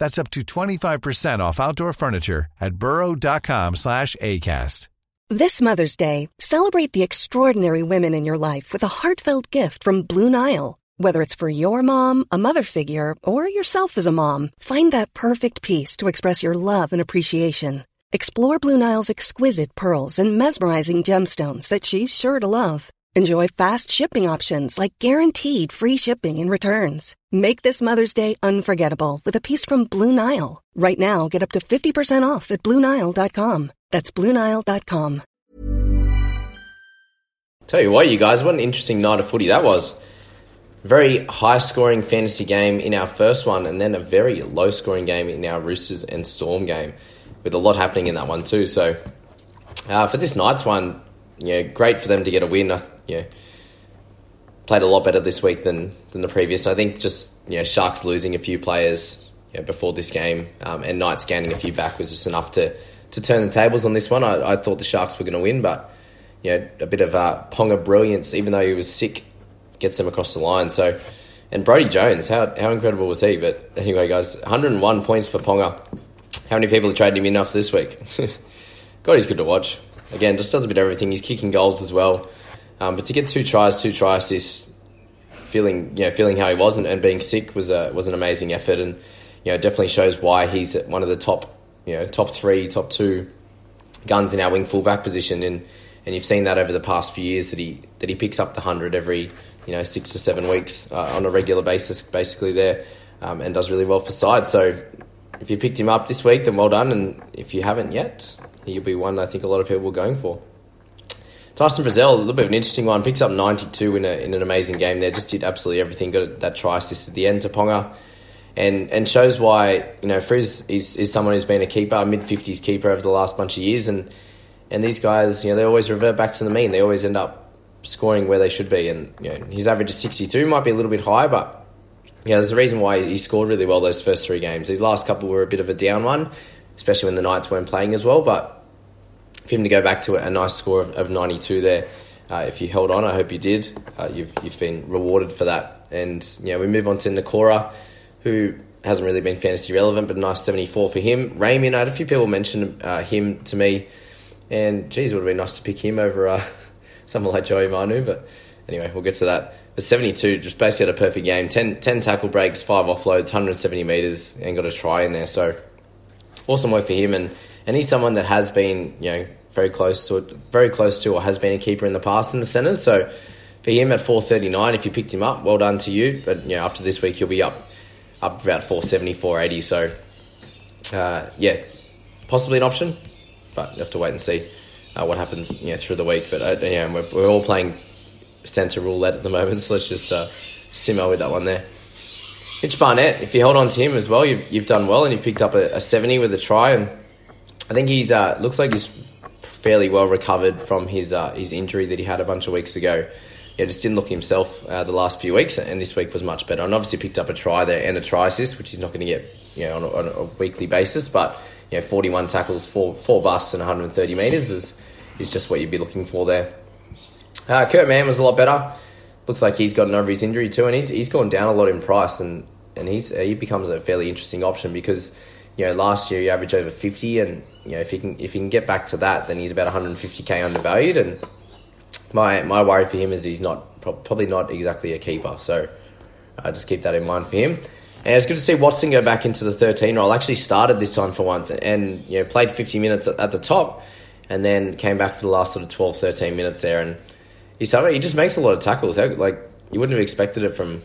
That's up to 25% off outdoor furniture at burrow.com/acast. This Mother's Day, celebrate the extraordinary women in your life with a heartfelt gift from Blue Nile. Whether it's for your mom, a mother figure, or yourself as a mom, find that perfect piece to express your love and appreciation. Explore Blue Nile's exquisite pearls and mesmerizing gemstones that she's sure to love. Enjoy fast shipping options like guaranteed free shipping and returns. Make this Mother's Day unforgettable with a piece from Blue Nile. Right now, get up to 50% off at BlueNile.com. That's BlueNile.com. Tell you what, you guys, what an interesting night of footy that was. Very high-scoring fantasy game in our first one, and then a very low-scoring game in our Roosters and Storm game, with a lot happening in that one too. So for this night's one, you know, great for them to get a win. You know, played a lot better this week than the previous. I think just, you know, Sharks losing a few players, you know, before this game, and Knights gaining a few back was just enough to turn the tables on this one. I thought the Sharks were going to win, but, you know, a bit of Ponga brilliance, even though he was sick, gets them across the line. So, and Brody Jones, how incredible was he? But anyway, guys, 101 points for Ponga. How many people have traded him in after this week? God, he's good to watch. Again, just does a bit of everything. He's kicking goals as well. But to get two try assists, feeling how he was and being sick was an amazing effort, and, you know, definitely shows why he's one of the top two guns in our wing fullback position, and you've seen that over the past few years that he picks up the 100 every, you know, 6 to 7 weeks on a regular basis, basically there, and does really well for side. So if you picked him up this week, then well done, and if you haven't yet, he'll be one I think a lot of people were going for. Tyson Frizell, a little bit of an interesting one, picks up 92 in an amazing game there, just did absolutely everything, got that try assist at the end to Ponga, and shows why, you know, Frizz is someone who's been a keeper, a mid-50s keeper over the last bunch of years, and these guys, you know, they always revert back to the mean. They always end up scoring where they should be, and, you know, his average of 62 might be a little bit high, but, you know, there's a reason why he scored really well those first three games. These last couple were a bit of a down one, especially when the Knights weren't playing as well, but for him to go back to a nice score of 92 there, if you held on, I hope you did. You've been rewarded for that. And, you know, we move on to Nakora, who hasn't really been fantasy relevant, but a nice 74 for him. Raymond, I had a few people mention him to me, and, geez, it would have been nice to pick him over someone like Joey Manu, but anyway, we'll get to that. But 72, just basically had a perfect game. 10 tackle breaks, 5 offloads, 170 metres, and got a try in there. So awesome work for him, and he's someone that has been, you know, very close to or has been a keeper in the past in the centres. So for him at 439, if you picked him up, well done to you. But, you know, after this week, he'll be up about 470, 480. So, yeah, possibly an option, but you have to wait and see what happens, you know, through the week. But, you know, we're all playing centre roulette at the moment, so let's just simmer with that one there. Mitch Barnett, if you held on to him as well, you've done well, and you've picked up a 70 with a try. And I think he's looks like he's fairly well recovered from his injury that he had a bunch of weeks ago. Yeah, just didn't look himself the last few weeks, and this week was much better. And obviously picked up a try there and a try assist, which he's not going to get, you know, on a weekly basis. But, you know, 41 tackles, four busts, and 130 metres is just what you'd be looking for there. Kurt Mann was a lot better. Looks like he's gotten over his injury too, and he's gone down a lot in price, and he becomes a fairly interesting option because, you know, last year he averaged over 50, and you know, if he can get back to that, then he's about 150k undervalued. And my worry for him is he's not probably not exactly a keeper. So just keep that in mind for him. And it's good to see Watson go back into the 13 role. Actually started this time for once, and you know, played 50 minutes at the top, and then came back for the last sort of 12, 13 minutes there. And he just makes a lot of tackles. Like, you wouldn't have expected it from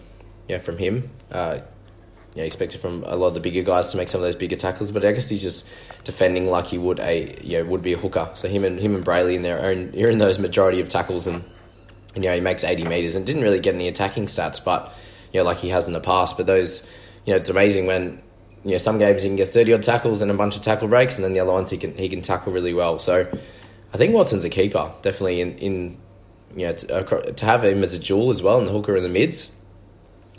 him. Expected from a lot of the bigger guys to make some of those bigger tackles, but I guess he's just defending like he would be a hooker. So him and Braley you're in those majority of tackles, and he makes 80 meters and didn't really get any attacking stats, but like he has in the past. But those, it's amazing when some games he can get 30 odd tackles and a bunch of tackle breaks, and then the other ones he can tackle really well. So I think Watson's a keeper, definitely to have him as a dual as well, and the hooker in the mids.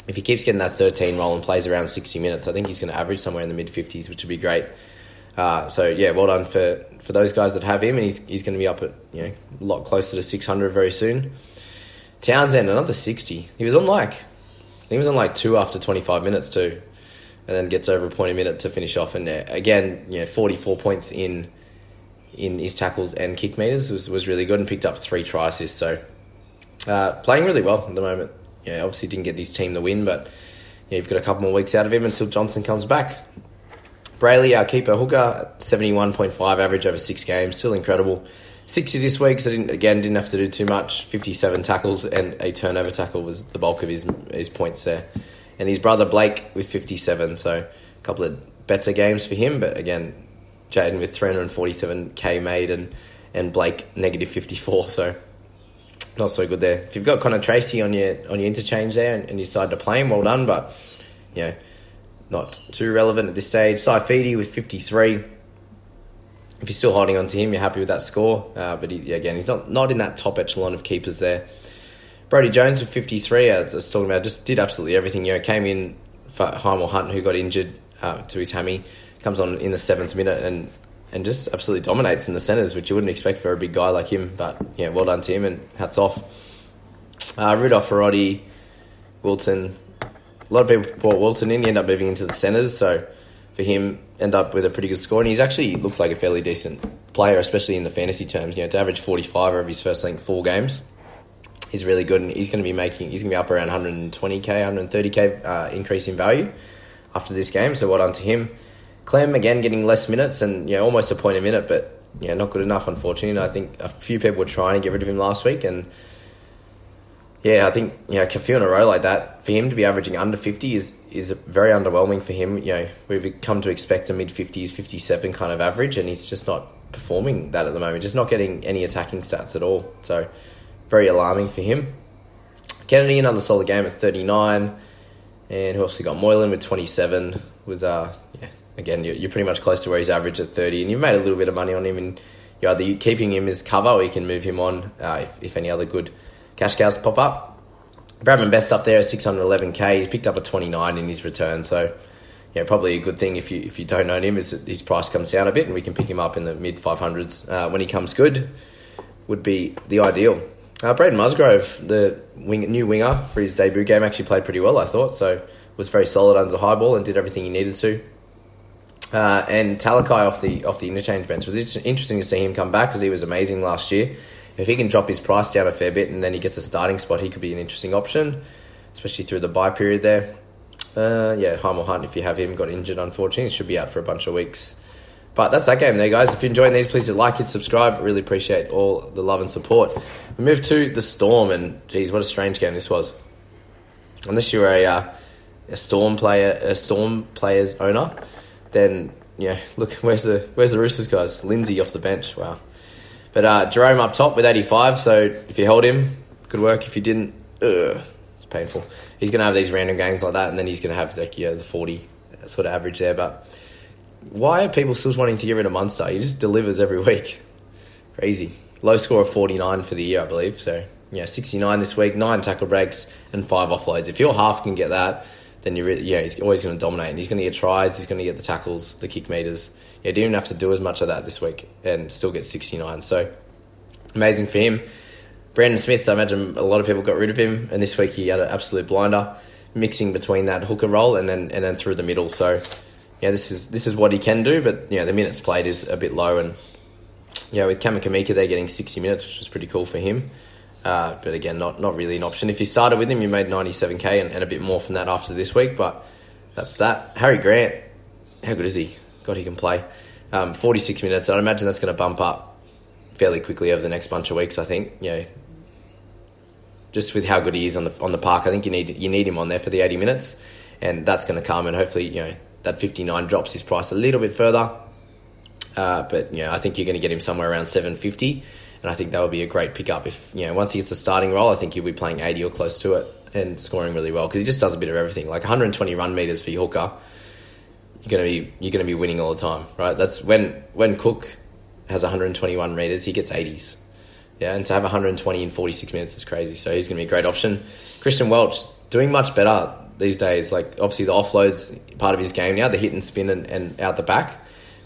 If he keeps getting that 13 role and plays around 60 minutes, I think he's going to average somewhere in the mid-50s, which would be great. Well done for those guys that have him, and he's going to be up at a lot closer to 600 very soon. Townsend, another 60. He was on like 2 after 25 minutes too, and then gets over a point a minute to finish off. And again, 44 points in his tackles and kick meters was really good, and picked up 3 try assists. So playing really well at the moment. Obviously didn't get his team the win, but you've got a couple more weeks out of him until Johnson comes back. Braley, our keeper hooker, 71.5 average over 6 games, still incredible. 60 this week, so didn't have to do too much. 57 tackles and a turnover tackle was the bulk of his points there. And his brother Blake with 57, so a couple of better games for him. But again, Jaden with 347k made and Blake negative 54, so not so good there. If you've got Connor Tracy on your interchange there and you decide to play him, well done, but not too relevant at this stage. Saifidi with 53. If you're still holding on to him, you're happy with that score, but he's not in that top echelon of keepers there. Brody Jones with 53. I was talking about, just did absolutely everything. Came in for Hymel Hunt, who got injured to his hammy, comes on in the 7th minute and just absolutely dominates in the centres, which you wouldn't expect for a big guy like him. But, well done to him, and hats off. Rudolph Ferotti, Wilton. A lot of people bought Wilton in. He ended up moving into the centres. So, for him, end up with a pretty good score. And he's actually looks like a fairly decent player, especially in the fantasy terms. To average 45 over his first, 4 games, he's really good. And he's going to be up around 120k, 130k increase in value after this game. So, well done to him. Clem, again, getting less minutes and, almost a point a minute, but, not good enough, unfortunately. And I think a few people were trying to get rid of him last week. And, I think, a few in a row like that, for him to be averaging under 50 is very underwhelming for him. We've come to expect a mid-50s, 57 kind of average, and he's just not performing that at the moment. Just not getting any attacking stats at all. So, very alarming for him. Kennedy, another solid game at 39. And who else we got? Moylan with 27 was, Again, you're pretty much close to where he's average at 30, and you've made a little bit of money on him, and you're either keeping him as cover or you can move him on if any other good cash cows pop up. Bradman Best up there at 611k. He's picked up a 29 in his return, so probably a good thing if you don't own him is that his price comes down a bit, and we can pick him up in the mid-500s when he comes good, would be the ideal. Braden Musgrove, the new winger for his debut game, actually played pretty well, I thought, so was very solid under the high ball and did everything he needed to. And Talakai off the interchange bench. It was interesting to see him come back because he was amazing last year. If he can drop his price down a fair bit and then he gets a starting spot, he could be an interesting option, especially through the bye period there. Hymel Hunt, if you have him, got injured, unfortunately. He should be out for a bunch of weeks. But that's that game there, guys. If you're enjoying these, please like it, subscribe. Really appreciate all the love and support. We move to the Storm, and, geez, what a strange game this was. Unless you were a Storm player's owner, then, look, where's the Roosters, guys? Lindsay off the bench, wow. But Jerome up top with 85, so if you held him, good work. If you didn't, it's painful. He's going to have these random games like that, and then he's going to have the 40 sort of average there. But why are people still wanting to get rid of Munster? He just delivers every week. Crazy. Low score of 49 for the year, I believe. So, 69 this week, 9 tackle breaks and 5 offloads. If your half can get that, then he's always going to dominate. And he's going to get tries, he's going to get the tackles, the kick meters. You didn't even have to do as much of that this week and still get 69. So, amazing for him. Brandon Smith, I imagine a lot of people got rid of him, and this week he had an absolute blinder, mixing between that hooker role and then through the middle. So, yeah, this is what he can do, but you know, the minutes played is a bit low, and yeah, with Kamikamika they're getting 60 minutes, which was pretty cool for him. But again, not really an option. If you started with him, you made 97k and a bit more from that after this week, but that's that. Harry Grant, how good is he? God, he can play. 46 minutes. I'd imagine that's going to bump up fairly quickly over the next bunch of weeks, I think. You know, just with how good he is on the park, I think you need him on there for the 80 minutes, and that's going to come, and hopefully, you know, that 59 drops his price a little bit further. But, you know, I think you're going to get him somewhere around 750, and I think that would be a great pickup. If, you know, once he gets a starting role, I think he'll be playing 80 or close to it and scoring really well, because he just does a bit of everything. Like 120 run meters for your hooker, you're going to be winning all the time, right? That's when Cook has 121 meters, he gets 80s. Yeah, and to have 120 in 46 minutes is crazy. So he's going to be a great option. Christian Welch doing much better these days. Like, obviously the offload's part of his game now, the hit and spin and out the back,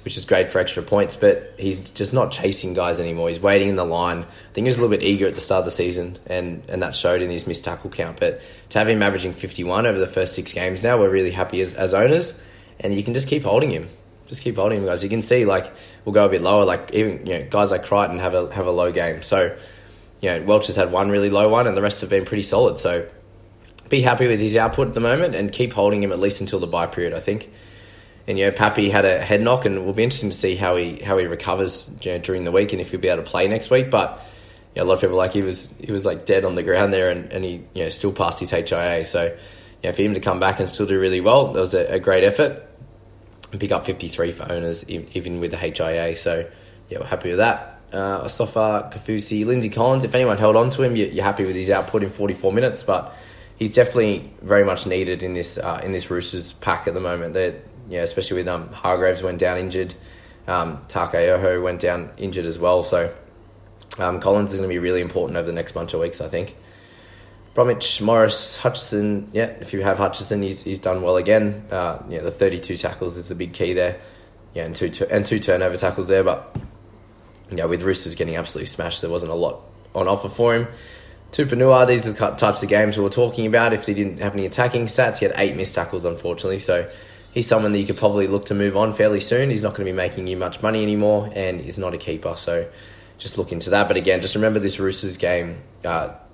which is great for extra points, but he's just not chasing guys anymore. He's waiting in the line. I think he was a little bit eager at the start of the season, and that showed in his missed tackle count. But to have him averaging 51 over the first 6 games now, we're really happy as owners, and you can just keep holding him. Just keep holding him, guys. You can see, like, we'll go a bit lower. Like, even, you know, guys like Crichton have a low game. So, you know, Welch has had one really low one, and the rest have been pretty solid. So be happy with his output at the moment and keep holding him at least until the bye period, I think. And, you know, Pappy had a head knock, and it will be interesting to see how he recovers, you know, during the week, and if he'll be able to play next week. But, you know, a lot of people, like, he was like dead on the ground there, and he, you know, still passed his HIA. So, you know, for him to come back and still do really well, that was a great effort. And pick up 53 for owners, even with the HIA. So, yeah, we're happy with that. Asafa Kafusi, Lindsay Collins, if anyone held on to him, you're happy with his output in 44 minutes, but he's definitely very much needed in this Roosters pack at the moment. They're, yeah, especially with Hargraves went down injured, Takayoho went down injured as well. So Collins is going to be really important over the next bunch of weeks, I think. Bromwich, Morris, Hutchison. Yeah, if you have Hutchison, he's done well again. Yeah, the 32 tackles is the big key there. Yeah, and two turnover tackles there. But yeah, with Roosters getting absolutely smashed, there wasn't a lot on offer for him. Tupanua, these are the types of games we were talking about. If he didn't have any attacking stats, he had 8 missed tackles, unfortunately. So he's someone that you could probably look to move on fairly soon. He's not going to be making you much money anymore, and he's not a keeper. So just look into that. But again, just remember this Roosters game.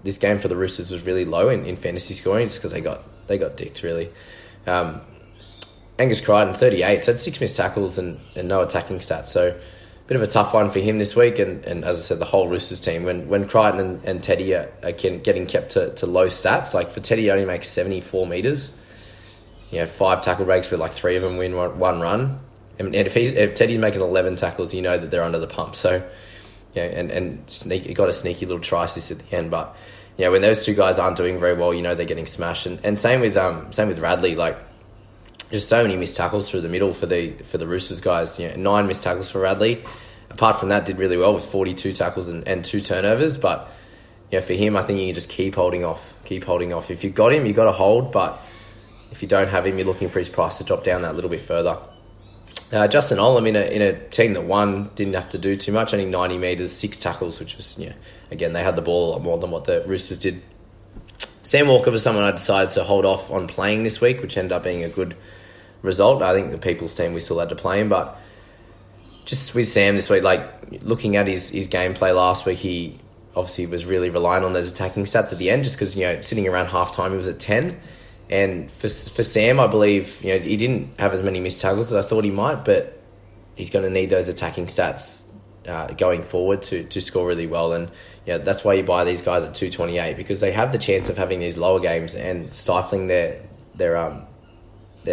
This game for the Roosters was really low in fantasy scoring, just because they got dicked, really. Angus Crichton, 38, so had 6 missed tackles and no attacking stats. So bit of a tough one for him this week, and as I said, the whole Roosters team. When Crichton and Teddy are getting kept to low stats, like for Teddy, he only makes 74 metres. You know, 5 tackle breaks with like 3 of them win, one run. And if Teddy's making 11 tackles, you know that they're under the pump. So, you know, he got a sneaky little try assist at the end. But, yeah, when those two guys aren't doing very well, you know they're getting smashed. And same with Radley, like, just so many missed tackles through the middle for the Roosters guys. You know, 9 missed tackles for Radley. Apart from that, did really well with 42 tackles and 2 turnovers. But yeah, for him, I think you can just keep holding off. If you got him, you got to hold. But if you don't have him, you're looking for his price to drop down that little bit further. Justin Olam in a team that won, didn't have to do too much. Only 90 meters, 6 tackles, which was, yeah, again, they had the ball a lot more than what the Roosters did. Sam Walker was someone I decided to hold off on playing this week, which ended up being a good result. I think the People's team, we still had to play him, but just with Sam this week, like, looking at his gameplay last week, he obviously was really reliant on those attacking stats at the end, just because, you know, sitting around halftime, he was at 10. And for Sam, I believe, you know, he didn't have as many missed tackles as I thought he might, but he's going to need those attacking stats going forward to score really well. And yeah, that's why you buy these guys at 228, because they have the chance of having these lower games and stifling their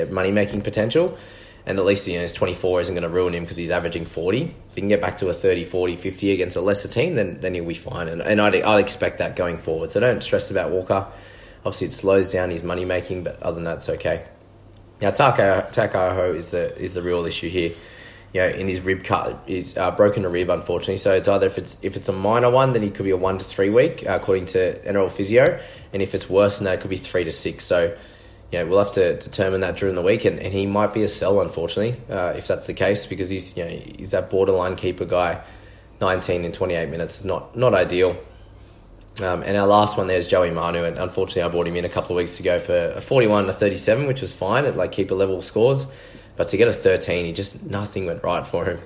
money making potential. And at least, you know, his 24 isn't going to ruin him, because he's averaging 40. If he can get back to a 30, 40, 50 against a lesser team, then he'll be fine. And I'd expect that going forward. So don't stress about Walker. Obviously, it slows down his money making, but other than that, it's okay. Now, Takaho is the real issue here. You know, in his rib cut, he's broken a rib, unfortunately. So it's either if it's a minor one, then it could be a 1 to 3 week, according to NRL physio. And if it's worse than that, it could be 3 to 6. So, you know, we'll have to determine that during the week. And he might be a sell, unfortunately, if that's the case, because he's, you know, he's that borderline keeper guy. 19 in 28 minutes is not ideal. And our last one there is Joey Manu. And unfortunately, I bought him in a couple of weeks ago for a 41 to 37, which was fine at like keeper level scores. But to get a 13, he just, nothing went right for him.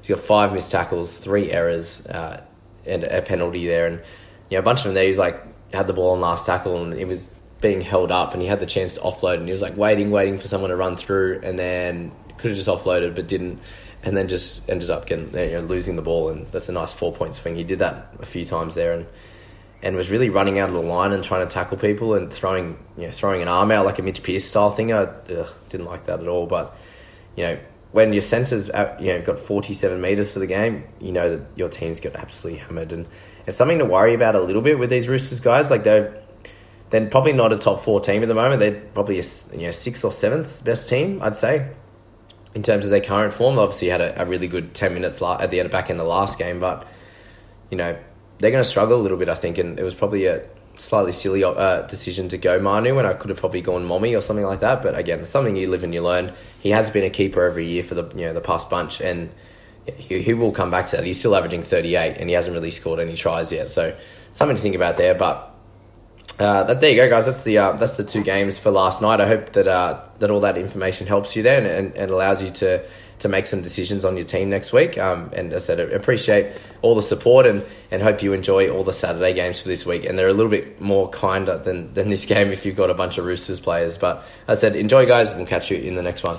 He's got 5 missed tackles, 3 errors, and a penalty there. And, you know, a bunch of them there, he was like, had the ball on last tackle and it was being held up and he had the chance to offload and he was like waiting for someone to run through and then could have just offloaded but didn't. And then just ended up getting, you know, losing the ball, and that's a nice 4-point swing. He did that a few times there, and was really running out of the line and trying to tackle people and throwing an arm out like a Mitch Pearce style thing. I didn't like that at all. But you know, when your centre's got 47 metres for the game, you know that your team's got absolutely hammered, and it's something to worry about a little bit with these Roosters guys. Like they're probably not a top 4 team at the moment. They're probably a 6th or 7th best team, I'd say. In terms of their current form, they obviously had a really good 10 minutes at the end, back in the last game, but, you know, they're going to struggle a little bit, I think, and it was probably a slightly silly decision to go Manu, and I could have probably gone Mommy or something like that, but again, it's something you live and you learn. He has been a keeper every year for the past bunch, and he will come back to that. He's still averaging 38, and he hasn't really scored any tries yet, so something to think about there, but... there you go, guys. That's the 2 games for last night. I hope that all that information helps you there and allows you to make some decisions on your team next week. And as I said, I appreciate all the support and hope you enjoy all the Saturday games for this week. And they're a little bit more kinder than this game if you've got a bunch of Roosters players. But as I said, enjoy, guys. We'll catch you in the next one.